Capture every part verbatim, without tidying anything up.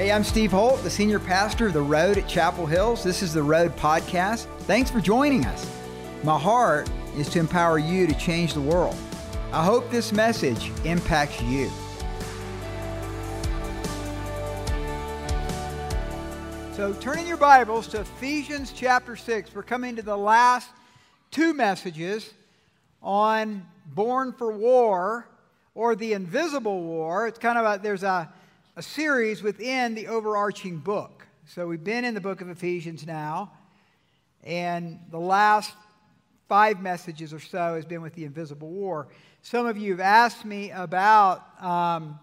Hey, I'm Steve Holt, the senior pastor of The Road at Chapel Hills. This is The Road Podcast. Thanks for joining us. My heart is to empower you to change the world. I hope this message impacts you. So turn in your Bibles to Ephesians chapter six. We're coming to the last two messages on Born for War, or the Invisible War. It's kind of a, there's a, a series within the overarching book. So we've been in the book of Ephesians now, and the last five messages or so has been with the Invisible War. Some of you have asked me about Um,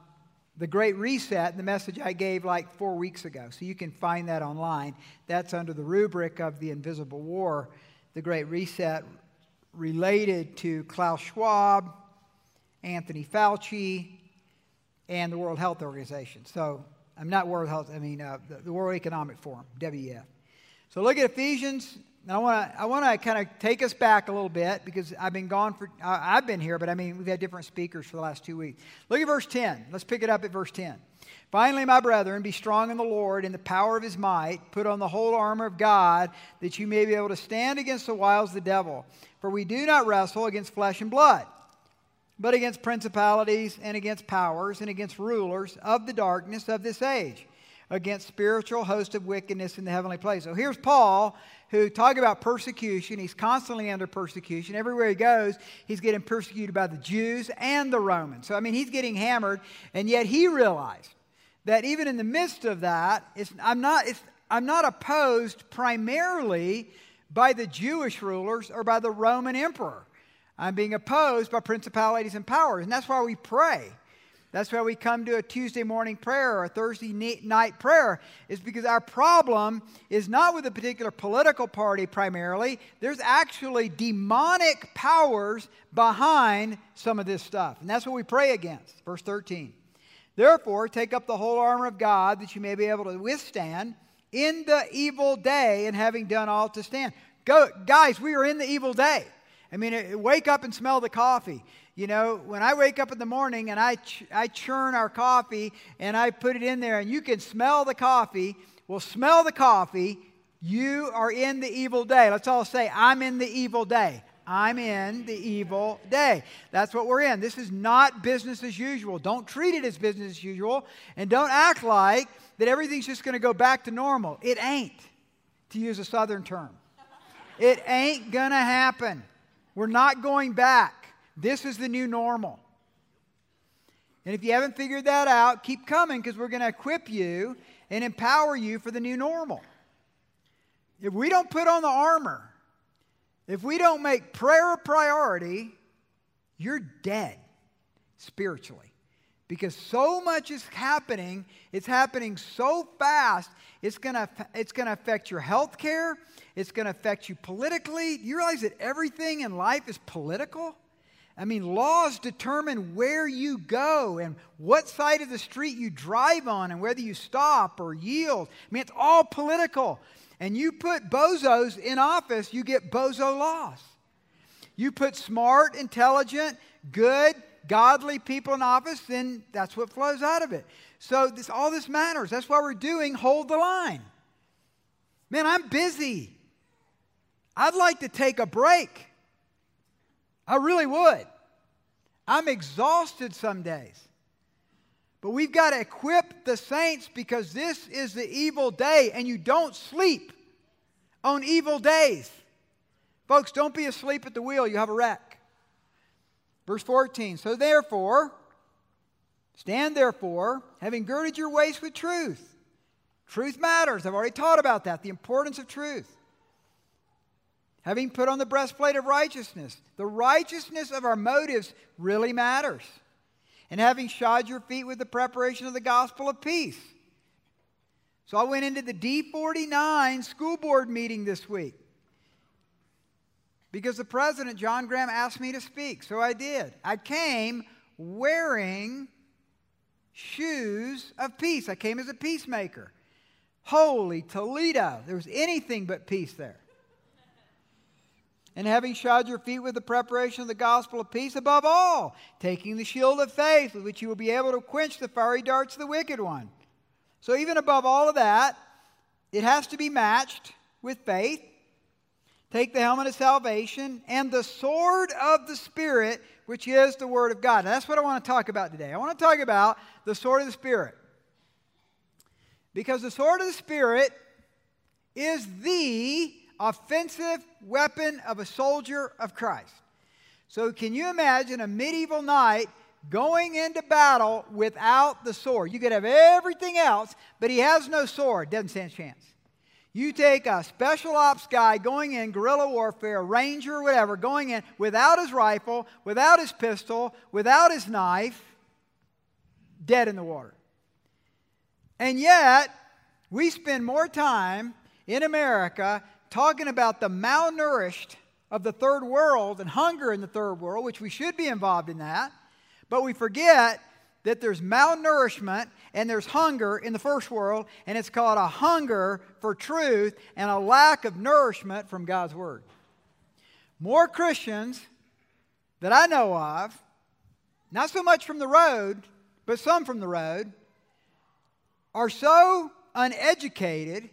The Great Reset, the message I gave like four weeks ago. So you can find that online. That's under the rubric of the Invisible War, the Great Reset, related to Klaus Schwab, Anthony Fauci, and the World Health Organization. So I'm not World Health, I mean uh, the, the World Economic Forum, W E F. So look at Ephesians. And I want to I want to kind of take us back a little bit, because I've been gone for, I've been here, but I mean, we've had different speakers for the last two weeks. Look at verse ten. Let's pick it up at verse ten. Finally, my brethren, be strong in the Lord and the power of his might. Put on the whole armor of God, that you may be able to stand against the wiles of the devil. For we do not wrestle against flesh and blood, but against principalities and against powers and against rulers of the darkness of this age, against spiritual hosts of wickedness in the heavenly place. So here's Paul, who talk about persecution. He's constantly under persecution. Everywhere he goes, he's getting persecuted by the Jews and the Romans. So, I mean, he's getting hammered, and yet he realized that even in the midst of that, it's, I'm, not, it's, I'm not opposed primarily by the Jewish rulers or by the Roman emperor. I'm being opposed by principalities and powers, and that's why we pray. That's why we come to a Tuesday morning prayer or a Thursday night prayer, is because our problem is not with a particular political party primarily. There's actually demonic powers behind some of this stuff, and that's what we pray against. Verse thirteen, therefore take up the whole armor of God, that you may be able to withstand in the evil day, and having done all to stand. Go, guys, we are in the evil day. I mean, wake up and smell the coffee. You know, when I wake up in the morning and I ch- I churn our coffee and I put it in there, and you can smell the coffee. Well, smell the coffee. You are in the evil day. Let's all say, I'm in the evil day. I'm in the evil day. That's what we're in. This is not business as usual. Don't treat it as business as usual, and don't act like that everything's just going to go back to normal. It ain't, to use a Southern term. It ain't going to happen. We're not going back. This is the new normal. And if you haven't figured that out, keep coming, because we're going to equip you and empower you for the new normal. If we don't put on the armor, if we don't make prayer a priority, you're dead spiritually. Because so much is happening, it's happening so fast, it's going to it's going to affect your health care, it's going to affect you politically. Do you realize that everything in life is political? I mean, laws determine where you go and what side of the street you drive on and whether you stop or yield. I mean, it's all political. And you put bozos in office, you get bozo laws. You put smart, intelligent, good, godly people in office, then that's what flows out of it. So this, all this matters. That's why we're doing Hold the Line. Man, I'm busy. I'd like to take a break. I really would. I'm exhausted some days. But we've got to equip the saints, because this is the evil day, and you don't sleep on evil days. Folks, don't be asleep at the wheel. You have a wreck. Verse fourteen, so therefore, stand therefore, having girded your waist with truth. Truth matters. I've already taught about that, the importance of truth. Having put on the breastplate of righteousness. The righteousness of our motives really matters. And having shod your feet with the preparation of the gospel of peace. So I went into the D forty-nine school board meeting this week, because the president, John Graham, asked me to speak. So I did. I came wearing shoes of peace. I came as a peacemaker. Holy Toledo. There was anything but peace there. And having shod your feet with the preparation of the gospel of peace, above all, taking the shield of faith, with which you will be able to quench the fiery darts of the wicked one. So even above all of that, it has to be matched with faith. Take the helmet of salvation and the sword of the Spirit, which is the Word of God. Now, that's what I want to talk about today. I want to talk about the sword of the Spirit. Because the sword of the Spirit is the offensive weapon of a soldier of Christ. So can you imagine a medieval knight going into battle without the sword? You could have everything else, but he has no sword. Doesn't stand a chance. You take a special ops guy going in, guerrilla warfare, ranger, whatever, going in without his rifle, without his pistol, without his knife, dead in the water. And yet, we spend more time in America talking about the malnourished of the third world and hunger in the third world, which we should be involved in that, but we forget that there's malnourishment and there's hunger in the first world, and it's called a hunger for truth and a lack of nourishment from God's Word. More Christians that I know of, not so much from the road, but some from the road, are so uneducated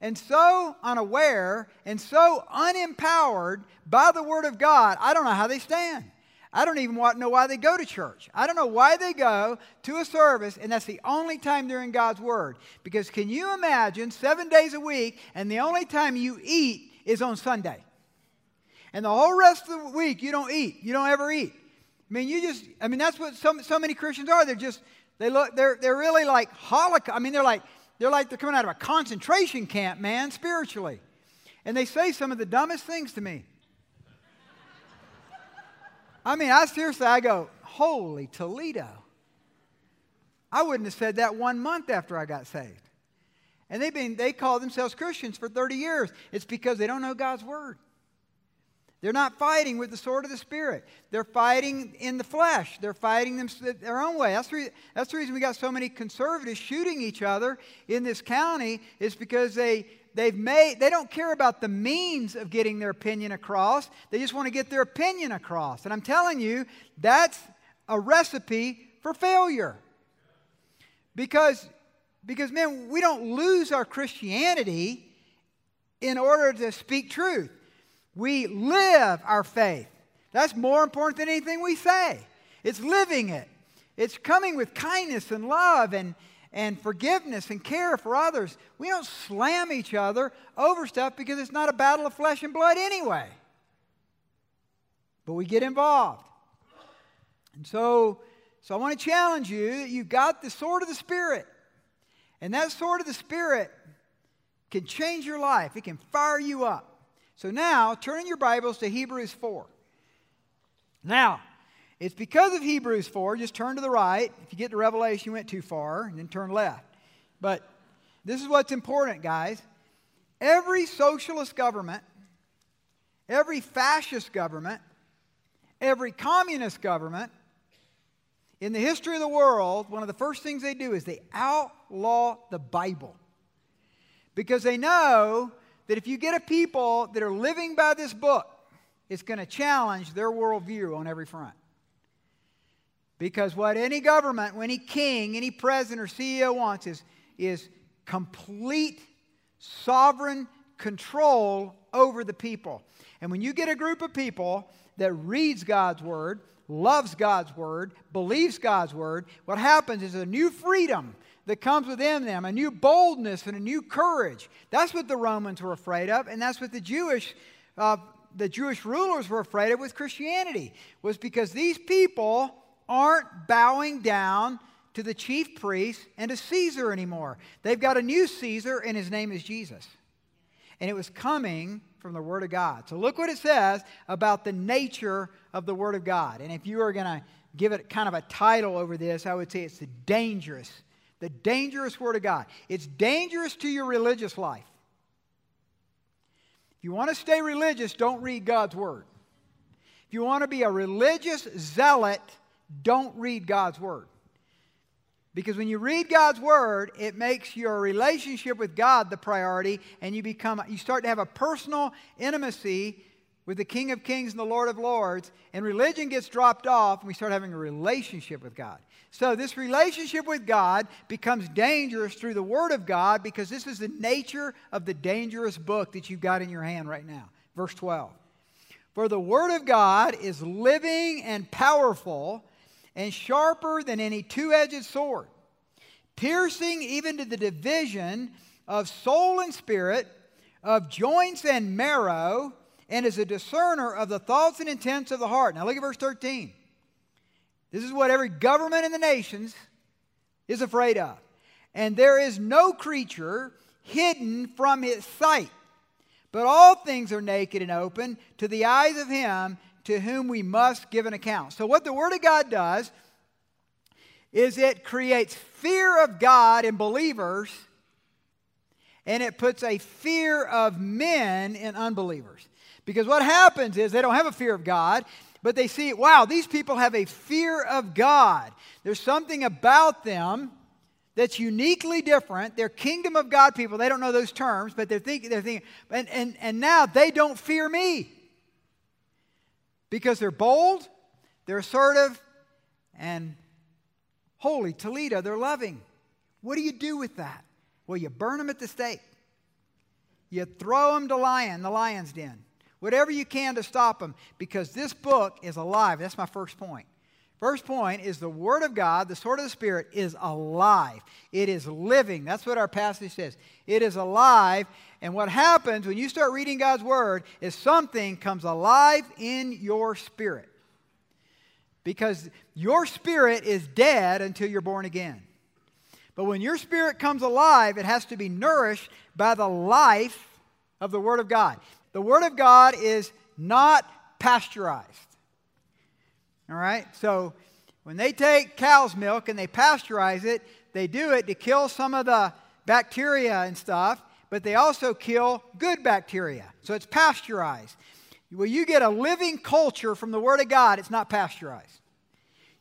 and so unaware and so unempowered by the Word of God, I don't know how they stand. I don't even know why they go to church. I don't know why they go to a service, and that's the only time they're in God's Word. Because can you imagine seven days a week, and the only time you eat is on Sunday? And the whole rest of the week, you don't eat. You don't ever eat. I mean, you just, I mean, that's what so, so many Christians are. They're just, they look, they're, they're really like Holocaust. I mean, they're like, they're like they're coming out of a concentration camp, man, spiritually. And they say some of the dumbest things to me. I mean, I seriously, I go, holy Toledo. I wouldn't have said that one month after I got saved. And they've been, they call themselves Christians for thirty years. It's because they don't know God's Word. They're not fighting with the sword of the Spirit. They're fighting in the flesh. They're fighting them their own way. That's the reason, that's the reason we got so many conservatives shooting each other in this county, is because they... They've made, they don't care about the means of getting their opinion across. They just want to get their opinion across. And I'm telling you, that's a recipe for failure. Because, because man, we don't lose our Christianity in order to speak truth. We live our faith. That's more important than anything we say. It's living it. It's coming with kindness and love and and forgiveness and care for others. We don't slam each other over stuff because it's not a battle of flesh and blood anyway. But we get involved. And so, so I want to challenge you that you've got the sword of the Spirit. And that sword of the Spirit can change your life. It can fire you up. So now, turn in your Bibles to Hebrews four. Now, it's because of Hebrews four, just turn to the right. If you get to Revelation, you went too far, and then turn left. But this is what's important, guys. Every socialist government, every fascist government, every communist government in the history of the world, one of the first things they do is they outlaw the Bible. Because they know that if you get a people that are living by this book, it's going to challenge their worldview on every front. Because what any government, any king, any president or C E O wants is, is complete sovereign control over the people. And when you get a group of people that reads God's Word, loves God's Word, believes God's Word, what happens is a new freedom that comes within them, a new boldness and a new courage. That's what the Romans were afraid of, and that's what the Jewish uh, the Jewish rulers were afraid of with Christianity, was because these people aren't bowing down to the chief priests and to Caesar anymore. They've got a new Caesar, and his name is Jesus. And it was coming from the Word of God. So look what it says about the nature of the Word of God. And if you were going to give it kind of a title over this, I would say it's the dangerous, the dangerous Word of God. It's dangerous to your religious life. If you want to stay religious, don't read God's Word. If you want to be a religious zealot, don't read God's Word. Because when you read God's Word, it makes your relationship with God the priority, and you become, you start to have a personal intimacy with the King of Kings and the Lord of Lords, and religion gets dropped off, and we start having a relationship with God. So this relationship with God becomes dangerous through the Word of God, because this is the nature of the dangerous book that you've got in your hand right now. Verse twelve. For the Word of God is living and powerful and sharper than any two-edged sword, piercing even to the division of soul and spirit, of joints and marrow, and is a discerner of the thoughts and intents of the heart. Now look at verse thirteen. This is what every government in the nations is afraid of. And there is no creature hidden from his sight, but all things are naked and open to the eyes of him to whom we must give an account. So what the Word of God does is it creates fear of God in believers, and it puts a fear of men in unbelievers. Because what happens is they don't have a fear of God, but they see, wow, these people have a fear of God. There's something about them that's uniquely different. They're kingdom of God people. They don't know those terms, but they're thinking, they're thinking and, and, and now they don't fear me. Because they're bold, they're assertive, and holy Toledo, they're loving. What do you do with that? Well, you burn them at the stake. You throw them to lion, the lion's den. Whatever you can to stop them, because this book is alive. That's my first point. First point is the Word of God, the sword of the Spirit, is alive. It is living. That's what our passage says. It is alive. And what happens when you start reading God's Word is something comes alive in your spirit. Because your spirit is dead until you're born again. But when your spirit comes alive, it has to be nourished by the life of the Word of God. The Word of God is not pasteurized. All right? So when they take cow's milk and they pasteurize it, they do it to kill some of the bacteria and stuff, but they also kill good bacteria. So it's pasteurized. Well, you get a living culture from the Word of God. It's not pasteurized.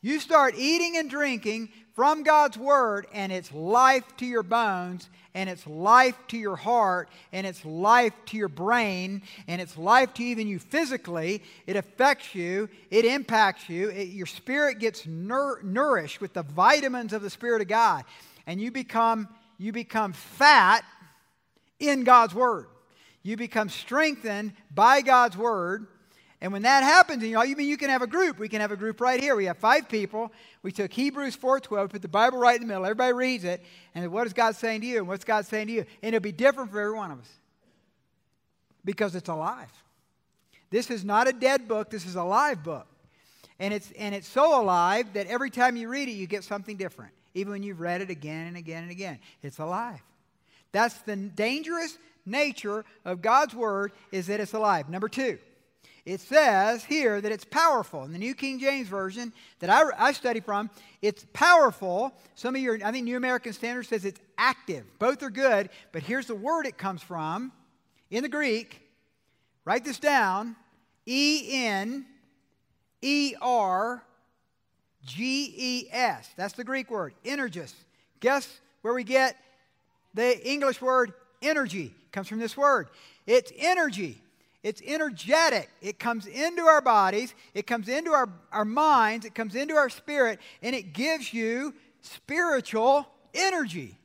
You start eating and drinking from God's Word, and it's life to your bones, and it's life to your heart, and it's life to your brain, and it's life to even you physically. It affects you. It impacts you. It, your spirit gets nour- nourished with the vitamins of the Spirit of God, and you become, you become fat in God's Word. You become strengthened by God's Word. And when that happens, you know, you mean you can have a group. We can have a group right here. We have five people. We took Hebrews four twelve, put the Bible right in the middle. Everybody reads it. And what is God saying to you? And what's God saying to you? And it'll be different for every one of us. Because it's alive. This is not a dead book. This is a live book. And it's, and it's so alive that every time you read it, you get something different. Even when you've read it again and again and again. It's alive. That's the dangerous nature of God's Word, is that it's alive. Number two. It says here that it's powerful. In the New King James Version that I, I study from, it's powerful. Some of your, I think New American Standard says it's active. Both are good, but here's the word it comes from in the Greek. Write this down. E N E R G E S. That's the Greek word, energos. Guess where we get the English word energy. Comes from this word. It's energy. It's energetic. It comes into our bodies. It comes into our, our minds. It comes into our spirit. And it gives you spiritual energy.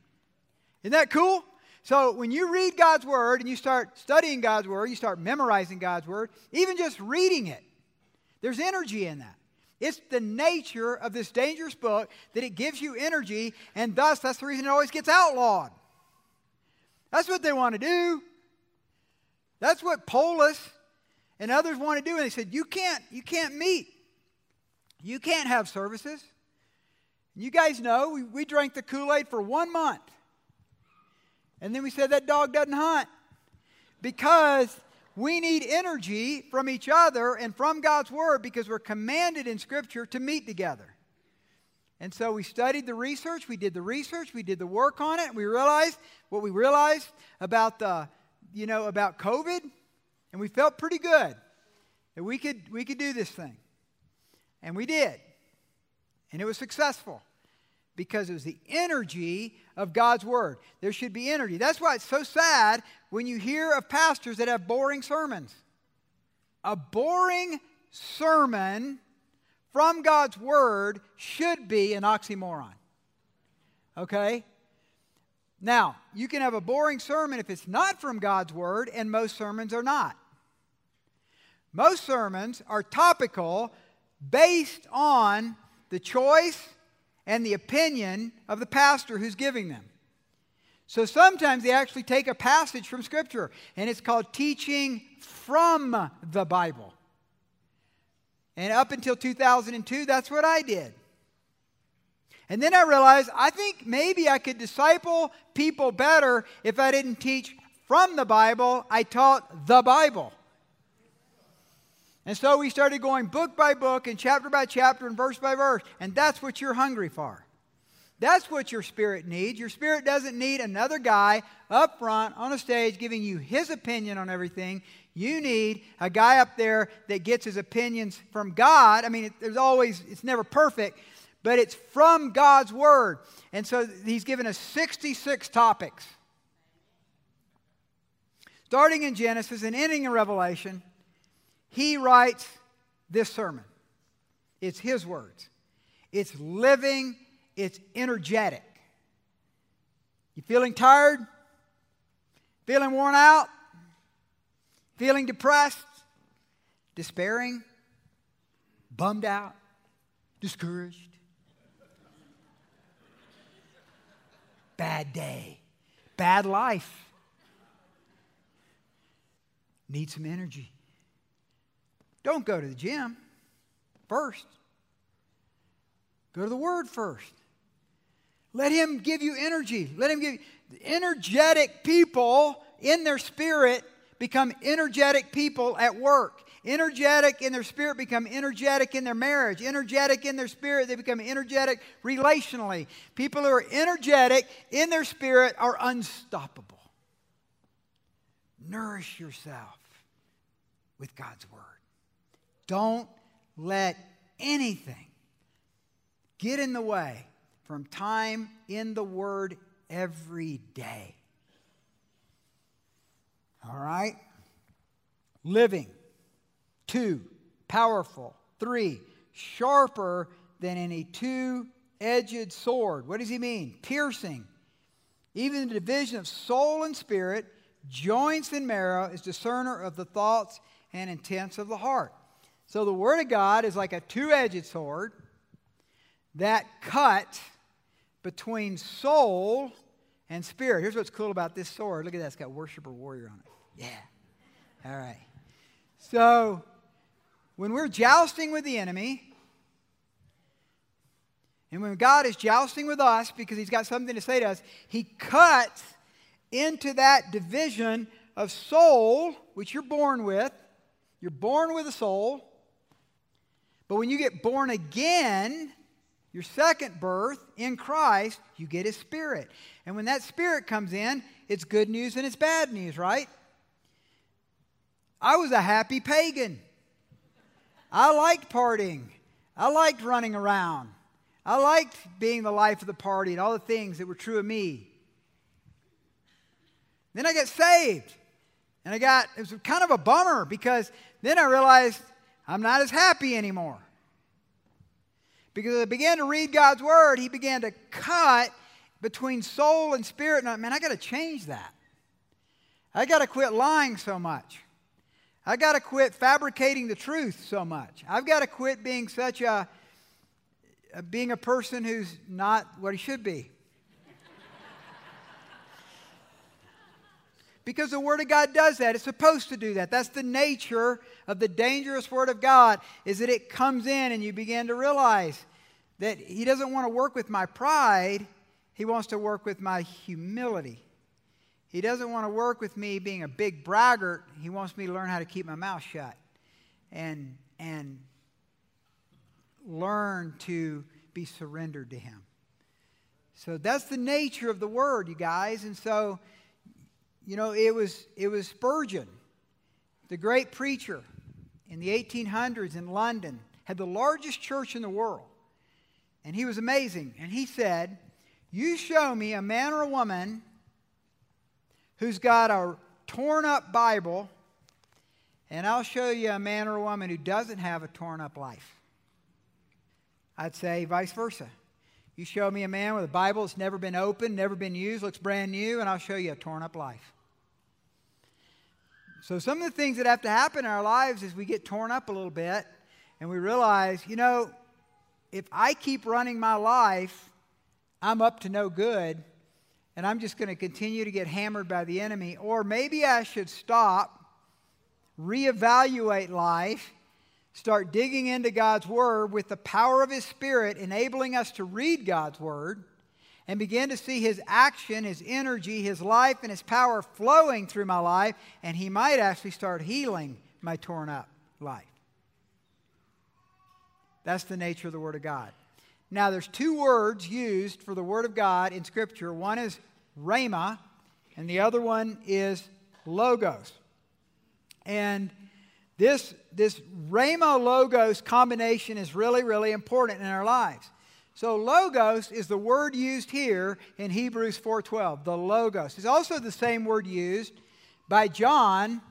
Isn't that cool? So when you read God's Word and you start studying God's Word, you start memorizing God's Word, even just reading it, there's energy in that. It's the nature of this dangerous book that it gives you energy, and thus that's the reason it always gets outlawed. That's what they want to do. That's what Paulus and others want to do. And they said, you can't, you can't meet. You can't have services. You guys know we, we drank the Kool-Aid for one month. And then we said that dog doesn't hunt. Because we need energy from each other and from God's Word, because we're commanded in Scripture to meet together. And so we studied the research. We did the research. We did the work on it. And we realized what we realized about the... you know, about COVID, and we felt pretty good that we could we could do this thing. And we did. And it was successful because it was the energy of God's Word. There should be energy. That's why it's so sad when you hear of pastors that have boring sermons. a boring sermon from God's Word should be an oxymoron. Okay? Now, you can have a boring sermon if it's not from God's Word, and most sermons are not. Most sermons are topical based on the choice and the opinion of the pastor who's giving them. So sometimes they actually take a passage from Scripture, and it's called teaching from the Bible. And up until two thousand two, that's what I did. And then I realized I think maybe I could disciple people better if I didn't teach from the Bible, I taught the Bible. And so we started going book by book and chapter by chapter and verse by verse. And that's what you're hungry for. That's what your spirit needs. Your spirit doesn't need another guy up front on a stage giving you his opinion on everything. You need a guy up there that gets his opinions from God. I mean, it, there's always, it's never perfect, but it's from God's Word. And so he's given us sixty-six topics, starting in Genesis and ending in Revelation. He writes this sermon. It's his words. It's living. It's energetic. You feeling tired? Feeling worn out? Feeling depressed? Despairing? Bummed out? Discouraged? Bad day? Bad life? Need some energy? Don't go to the gym first. Go to the Word first. Let Him give you energy. Let Him give you... Energetic people in their spirit become energetic people at work. Energetic in their spirit become energetic in their marriage. Energetic in their spirit, they become energetic relationally. People who are energetic in their spirit are unstoppable. Nourish yourself with God's Word. Don't let anything get in the way from time in the Word every day. All right? Living. Two. Powerful. Three. Sharper than any two-edged sword. What does he mean? Piercing. Even the division of soul and spirit, joints and marrow, is discerner of the thoughts and intents of the heart. So the Word of God is like a two-edged sword that cuts between soul and spirit. Here's what's cool about this sword. Look at that. It's got worshiper warrior on it. Yeah. All right. So when we're jousting with the enemy, and when God is jousting with us because He's got something to say to us, He cuts into that division of soul, which you're born with. You're born with a soul. But when you get born again, your second birth in Christ, you get His Spirit. And when that Spirit comes in, it's good news and it's bad news, right? I was a happy pagan. I liked partying. I liked running around. I liked being the life of the party and all the things that were true of me. Then I got saved. And I got, it was kind of a bummer because then I realized I'm not as happy anymore. Because as I began to read God's Word, He began to cut between soul and spirit. And I, man, I got to change that. I got to quit lying so much. I got to quit fabricating the truth so much. I've got to quit being such a, a being a person who's not what he should be. Because the Word of God does that. It's supposed to do that. That's the nature of the dangerous Word of God, is that it comes in and you begin to realize that He doesn't want to work with my pride. He wants to work with my humility. He doesn't want to work with me being a big braggart. He wants me to learn how to keep my mouth shut and, and learn to be surrendered to Him. So that's the nature of the Word, you guys. And so... You know, it was, it was Spurgeon, the great preacher in the eighteen hundreds in London, had the largest church in the world. And he was amazing. And he said, you show me a man or a woman who's got a torn up Bible And I'll show you a man or a woman who doesn't have a torn-up life. I'd say vice versa. You show me a man with a Bible that's never been opened, never been used, looks brand new, and I'll show you a torn-up life. So some of the things that have to happen in our lives is we get torn up a little bit, and we realize, you know, if I keep running my life, I'm up to no good, and I'm just going to continue to get hammered by the enemy. Or maybe I should stop, reevaluate life, start digging into God's Word with the power of His Spirit, enabling us to read God's Word, and begin to see His action, His energy, His life, and His power flowing through my life, and He might actually start healing my torn up life. That's the nature of the Word of God. Now, there's two words used for the Word of God in Scripture. One is rhema, and the other one is logos. And this, this rhema-logos combination is really, really important in our lives. So logos is the word used here in Hebrews four twelve, the logos. It's also the same word used by John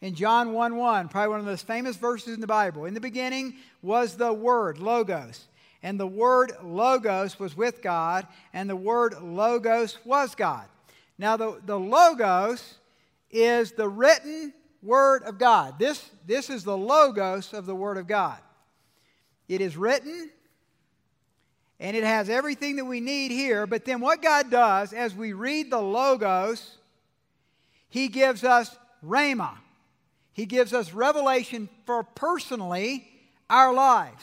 in John one one, probably one of the most famous verses in the Bible. In the beginning was the word, logos. And the word logos was with God, and the word logos was God. Now the, the logos is the written Word of God. This, this is the logos of the Word of God. It is written, and it has everything that we need here. But then what God does, as we read the logos, He gives us rhema. He gives us revelation for personally our lives.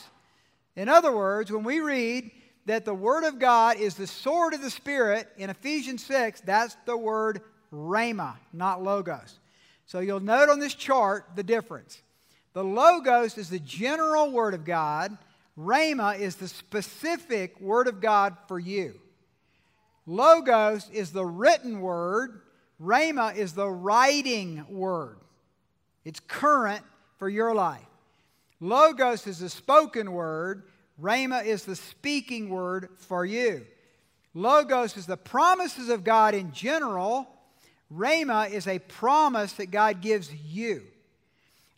In other words, when we read that the Word of God is the sword of the Spirit in Ephesians six, that's the word rhema, not logos. So you'll note on this chart the difference. The logos is the general Word of God. Rhema is the specific Word of God for you. Logos is the written Word. Rhema is the writing Word. It's current for your life. Logos is the spoken Word. Rhema is the speaking Word for you. Logos is the promises of God in general. Rhema is a promise that God gives you.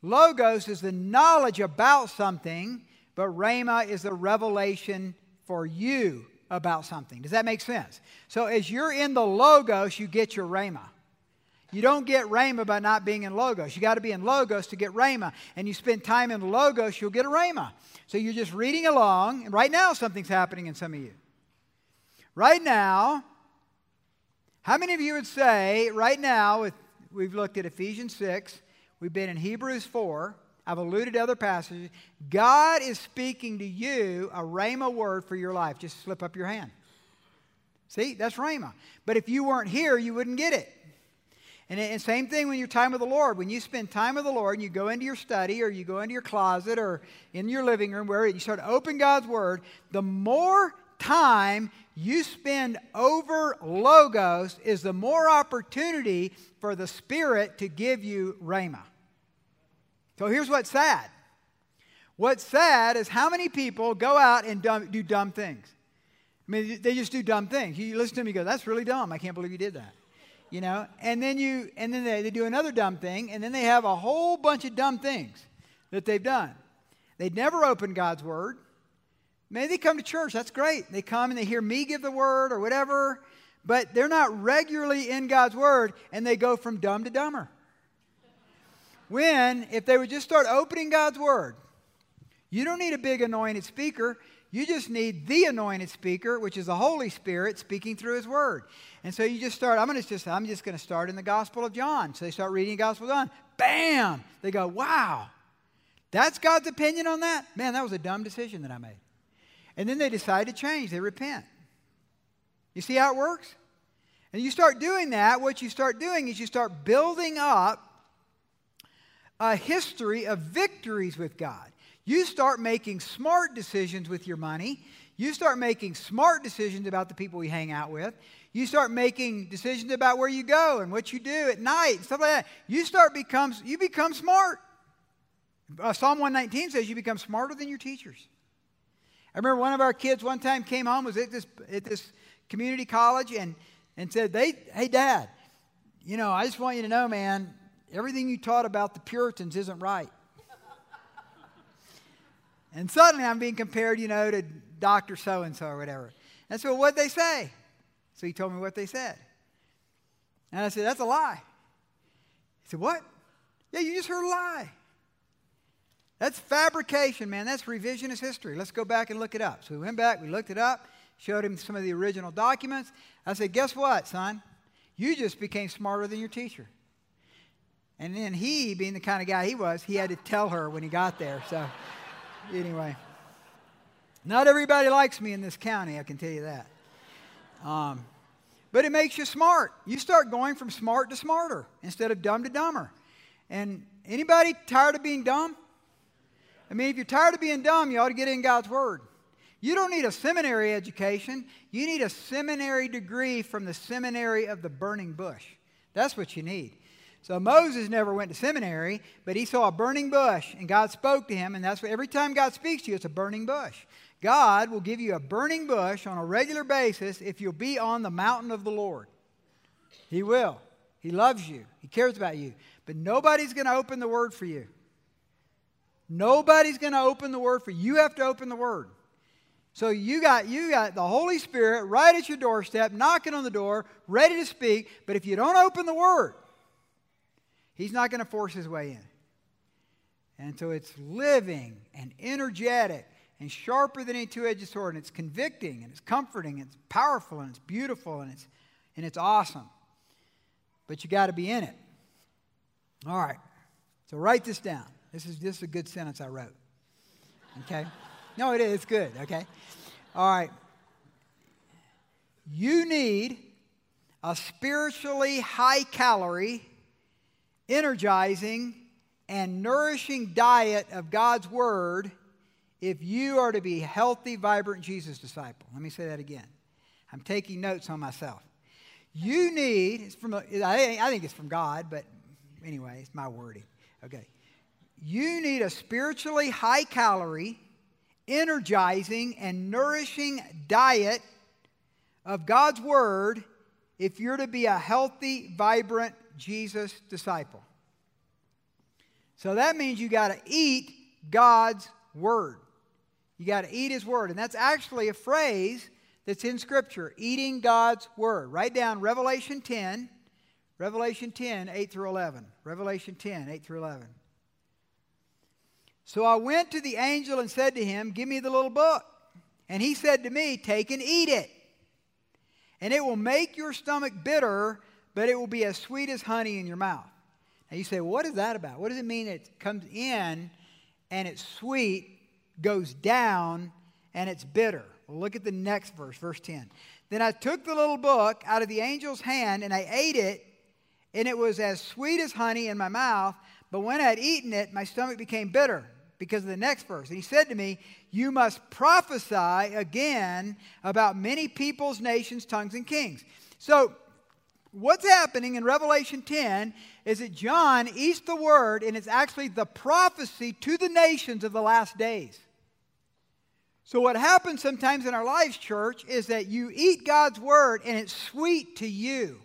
Logos is the knowledge about something, but rhema is the revelation for you about something. Does that make sense? So as you're in the logos, you get your rhema. You don't get rhema by not being in logos. You got to be in logos to get rhema. And you spend time in logos, you'll get a rhema. So you're just reading along. And right now, something's happening in some of you. Right now, how many of you would say, right now, we've looked at Ephesians six, we've been in Hebrews four, I've alluded to other passages, God is speaking to you a rhema word for your life. Just slip up your hand. See, that's rhema. But if you weren't here, you wouldn't get it. And, and same thing when you're time with the Lord. When you spend time with the Lord and you go into your study or you go into your closet or in your living room, wherever you start to open God's Word, the more time you spend over logos is the more opportunity for the Spirit to give you rhema. So here's what's sad. What's sad is how many people go out and dumb, do dumb things. I mean, they just do dumb things. You listen to them, you go, that's really dumb. I can't believe you did that. You know, and then you, and then they, they do another dumb thing, and then they have a whole bunch of dumb things that they've done. They'd never open God's Word. Maybe they come to church. That's great. They come and they hear me give the word or whatever, but they're not regularly in God's Word, and they go from dumb to dumber. When, if they would just start opening God's Word, you don't need a big anointed speaker. You just need the anointed speaker, which is the Holy Spirit speaking through His Word. And so you just start, I'm, gonna just, I'm just going to start in the Gospel of John. So they start reading the Gospel of John. Bam! They go, wow, that's God's opinion on that? Man, that was a dumb decision that I made. And then they decide to change. They repent. You see how it works? And you start doing that. What you start doing is you start building up a history of victories with God. You start making smart decisions with your money. You start making smart decisions about the people you hang out with. You start making decisions about where you go and what you do at night and stuff like that. You start becomes you become smart. Uh, Psalm one nineteen says you become smarter than your teachers. I remember one of our kids one time came home, was at this, at this community college, and, and said, they, hey, Dad, you know, I just want you to know, man, Everything you taught about the Puritans isn't right. And suddenly I'm being compared, you know, to Doctor So-and-so or whatever. And so what'd they say? So he told me what they said. And I said, that's a lie. He said, what? Yeah, you just heard a lie. That's fabrication, man. That's revisionist history. Let's go back and look it up. So we went back, we looked it up, showed him some of the original documents. I said, guess what, son? You just became smarter than your teacher. And then he, being the kind of guy he was, he had to tell her when he got there. So anyway, not everybody likes me in this county, I can tell you that. Um, but it makes you smart. You start going from smart to smarter instead of dumb to dumber. And anybody tired of being dumb? I mean, if you're tired of being dumb, you ought to get in God's Word. You don't need a seminary education. You need a seminary degree from the seminary of the burning bush. That's what you need. So Moses never went to seminary, but he saw a burning bush, and God spoke to him, and that's what every time God speaks to you, it's a burning bush. God will give you a burning bush on a regular basis if you'll be on the mountain of the Lord. He will. He loves you. He cares about you. But nobody's going to open the Word for you. Nobody's going to open the Word for you. You have to open the Word. So you got, you got the Holy Spirit right at your doorstep, knocking on the door, ready to speak, but if you don't open the Word, He's not going to force His way in. And so it's living and energetic and sharper than any two-edged sword. And it's convicting and it's comforting and it's powerful and it's beautiful and it's, and it's awesome. But you got to be in it. All right. So write this down. This is, this is a good sentence I wrote. Okay? No, it is. It's good. Okay? All right. You need a spiritually high-calorie, energizing and nourishing diet of God's Word if you are to be healthy, vibrant Jesus disciple. Let me say that again. I'm taking notes on myself. You need, it's from, I think it's from God, but anyway, it's my wording. Okay. You need a spiritually high-calorie, energizing and nourishing diet of God's Word if you're to be a healthy, vibrant Jesus disciple. So that means you got to eat God's Word. You got to eat His Word. And that's actually a phrase that's in Scripture, eating God's Word. Write down Revelation ten, Revelation ten, eight through eleven. Revelation ten, eight through eleven. So I went to the angel and said to him, give me the little book. And he said to me, take and eat it. And it will make your stomach bitter, but it will be as sweet as honey in your mouth. And you say, well, what is that about? What does it mean it comes in and it's sweet, goes down, and it's bitter? Well, look at the next verse, verse ten. Then I took the little book out of the angel's hand, and I ate it, and it was as sweet as honey in my mouth. But when I had eaten it, my stomach became bitter because of the next verse. And he said to me, you must prophesy again about many peoples, nations, tongues, and kings. So what's happening in Revelation ten is that John eats the Word, and it's actually the prophecy to the nations of the last days. So what happens sometimes in our lives, church, is that you eat God's Word, and it's sweet to you.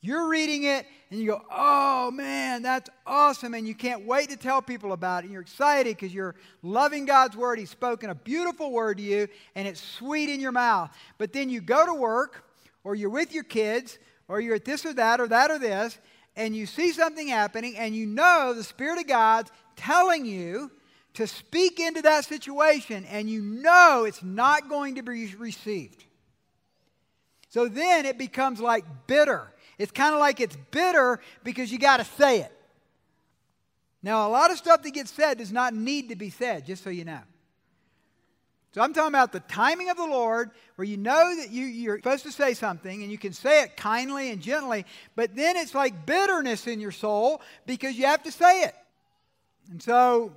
You're reading it, and you go, oh, man, that's awesome, and you can't wait to tell people about it, and you're excited because you're loving God's Word. He's spoken a beautiful word to you, and it's sweet in your mouth. But then you go to work, or you're with your kids, or you're at this or that, or that or this, and you see something happening, and you know the Spirit of God's telling you to speak into that situation, and you know it's not going to be received. So then it becomes like bitter. It's kind of like it's bitter because you got to say it. Now, a lot of stuff that gets said does not need to be said, just so you know. So I'm talking about the timing of the Lord, where you know that you, you're supposed to say something, and you can say it kindly and gently, but then it's like bitterness in your soul because you have to say it. And so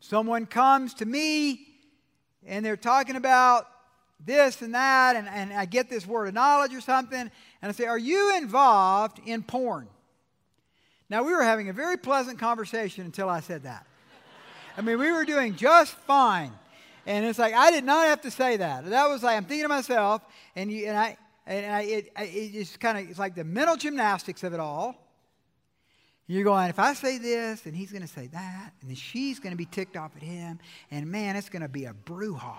someone comes to me, and they're talking about this and that, and, and I get this word of knowledge or something, and I say, are you involved in porn? Now, we were having a very pleasant conversation until I said that. I mean, we were doing just fine. And it's like, I did not have to say that. That was like, I'm thinking to myself, and, you, and I, and I, it, it just kind of, it's like the mental gymnastics of it all. You're going, if I say this, then he's going to say that, and then she's going to be ticked off at him, and man, it's going to be a brouhaha,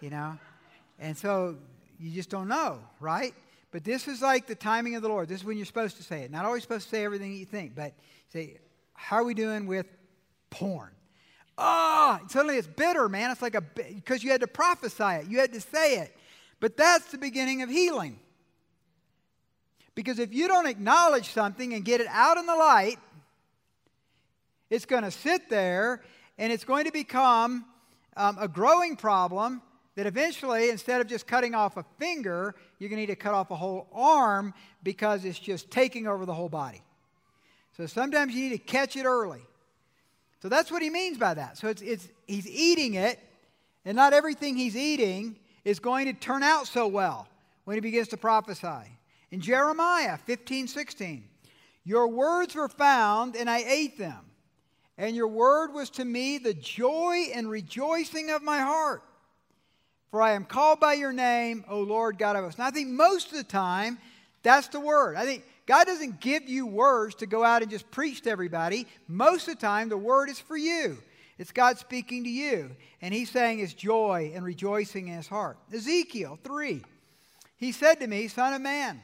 you know? And so you just don't know, right? But this is like the timing of the Lord. This is when you're supposed to say it. Not always supposed to say everything you think, but say, how are we doing with porn? Oh, suddenly it's bitter, man. It's like a, because you had to prophesy it. You had to say it. But that's the beginning of healing. Because if you don't acknowledge something and get it out in the light, it's going to sit there and it's going to become um, a growing problem that eventually, instead of just cutting off a finger, you're going to need to cut off a whole arm because it's just taking over the whole body. So sometimes you need to catch it early. So that's what he means by that. So it's, it's he's eating it, and not everything he's eating is going to turn out so well when he begins to prophesy. In Jeremiah fifteen sixteen, your words were found, and I ate them, and your word was to me the joy and rejoicing of my heart. For I am called by your name, O Lord God of us. And I think most of the time, that's the word. I think God doesn't give you words to go out and just preach to everybody. Most of the time, the word is for you. It's God speaking to you. And he's saying it's joy and rejoicing in his heart. Ezekiel three, he said to me, Son of man,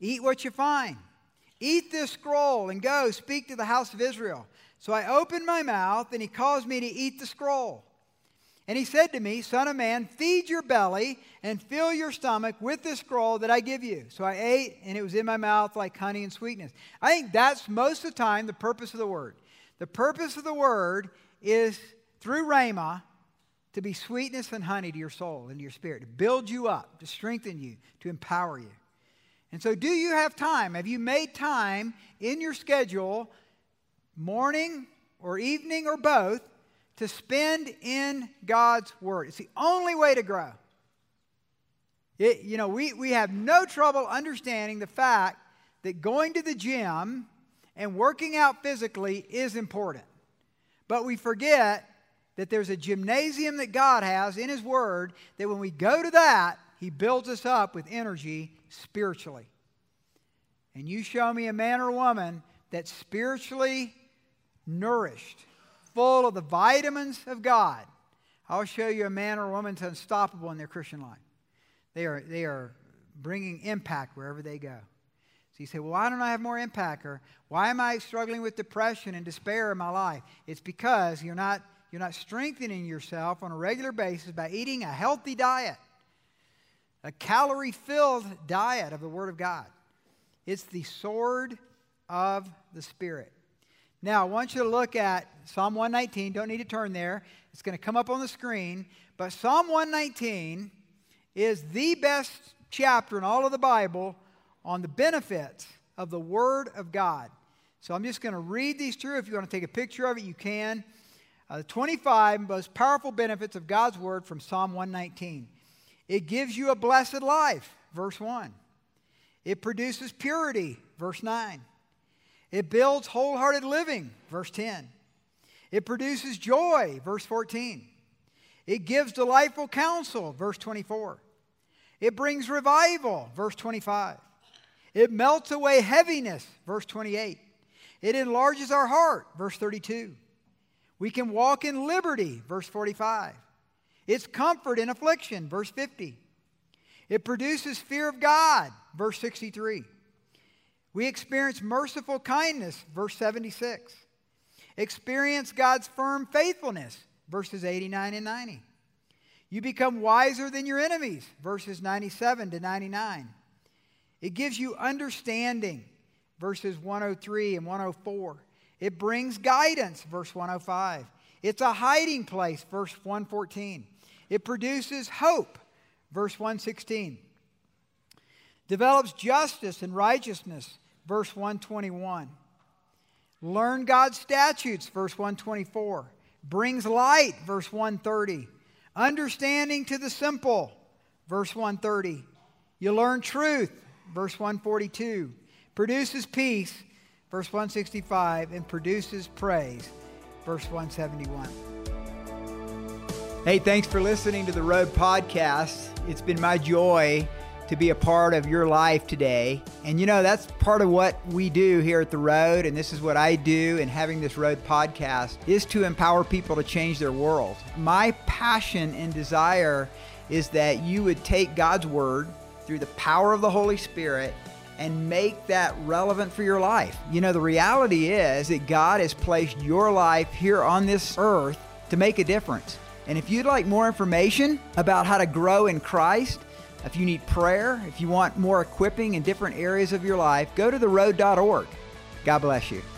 eat what you find. Eat this scroll and go speak to the house of Israel. So I opened my mouth, and he caused me to eat the scroll. And he said to me, Son of man, feed your belly and fill your stomach with the scroll that I give you. So I ate, and it was in my mouth like honey and sweetness. I think that's most of the time the purpose of the word. The purpose of the word is, through Rhema, to be sweetness and honey to your soul and to your spirit, to build you up, to strengthen you, to empower you. And so do you have time? Have you made time in your schedule, morning or evening or both, to spend in God's word? It's the only way to grow. It, you know, we, we have no trouble understanding the fact that going to the gym and working out physically is important. But we forget that there's a gymnasium that God has in his word, that when we go to that, he builds us up with energy spiritually. And you show me a man or woman that's spiritually nourished, full of the vitamins of God, I'll show you a man or woman that's unstoppable in their Christian life. They are, they are bringing impact wherever they go. So you say, well, why don't I have more impact? Or why am I struggling with depression and despair in my life? It's because you're not, you're not strengthening yourself on a regular basis by eating a healthy diet. A calorie-filled diet of the Word of God. It's the sword of the Spirit. Now, I want you to look at Psalm one nineteen. Don't need to turn there. It's going to come up on the screen. But Psalm one nineteen is the best chapter in all of the Bible on the benefits of the Word of God. So I'm just going to read these through. If you want to take a picture of it, you can. Uh, the twenty-five most powerful benefits of God's Word from Psalm one nineteen. It gives you a blessed life, verse one. It produces purity, verse nine. It builds wholehearted living, verse ten. It produces joy, verse fourteen. It gives delightful counsel, verse twenty-four. It brings revival, verse twenty-five. It melts away heaviness, verse twenty-eight. It enlarges our heart, verse thirty-two. We can walk in liberty, verse forty-five. It's comfort in affliction, verse fifty. It produces fear of God, verse sixty-three. We experience merciful kindness, verse seventy-six. Experience God's firm faithfulness, verses eighty-nine and ninety. You become wiser than your enemies, verses ninety-seven to ninety-nine. It gives you understanding, verses one oh three and one oh four. It brings guidance, verse one oh five. It's a hiding place, verse one fourteen. It produces hope, verse one sixteen. Develops justice and righteousness, verse one twenty-one. Learn God's statutes, verse one twenty-four. Brings light, verse one thirty. Understanding to the simple, verse one thirty. You learn truth, verse one forty-two. Produces peace, verse one sixty-five. And produces praise, verse one seventy-one. Hey, thanks for listening to The Road Podcast. It's been my joy to be a part of your life today. And you know, that's part of what we do here at The Road, and this is what I do in having this Road podcast, is to empower people to change their world. My passion and desire is that you would take God's Word through the power of the Holy Spirit and make that relevant for your life. You know, the reality is that God has placed your life here on this earth to make a difference. And if you'd like more information about how to grow in Christ, if you need prayer, if you want more equipping in different areas of your life, go to the road dot org. God bless you.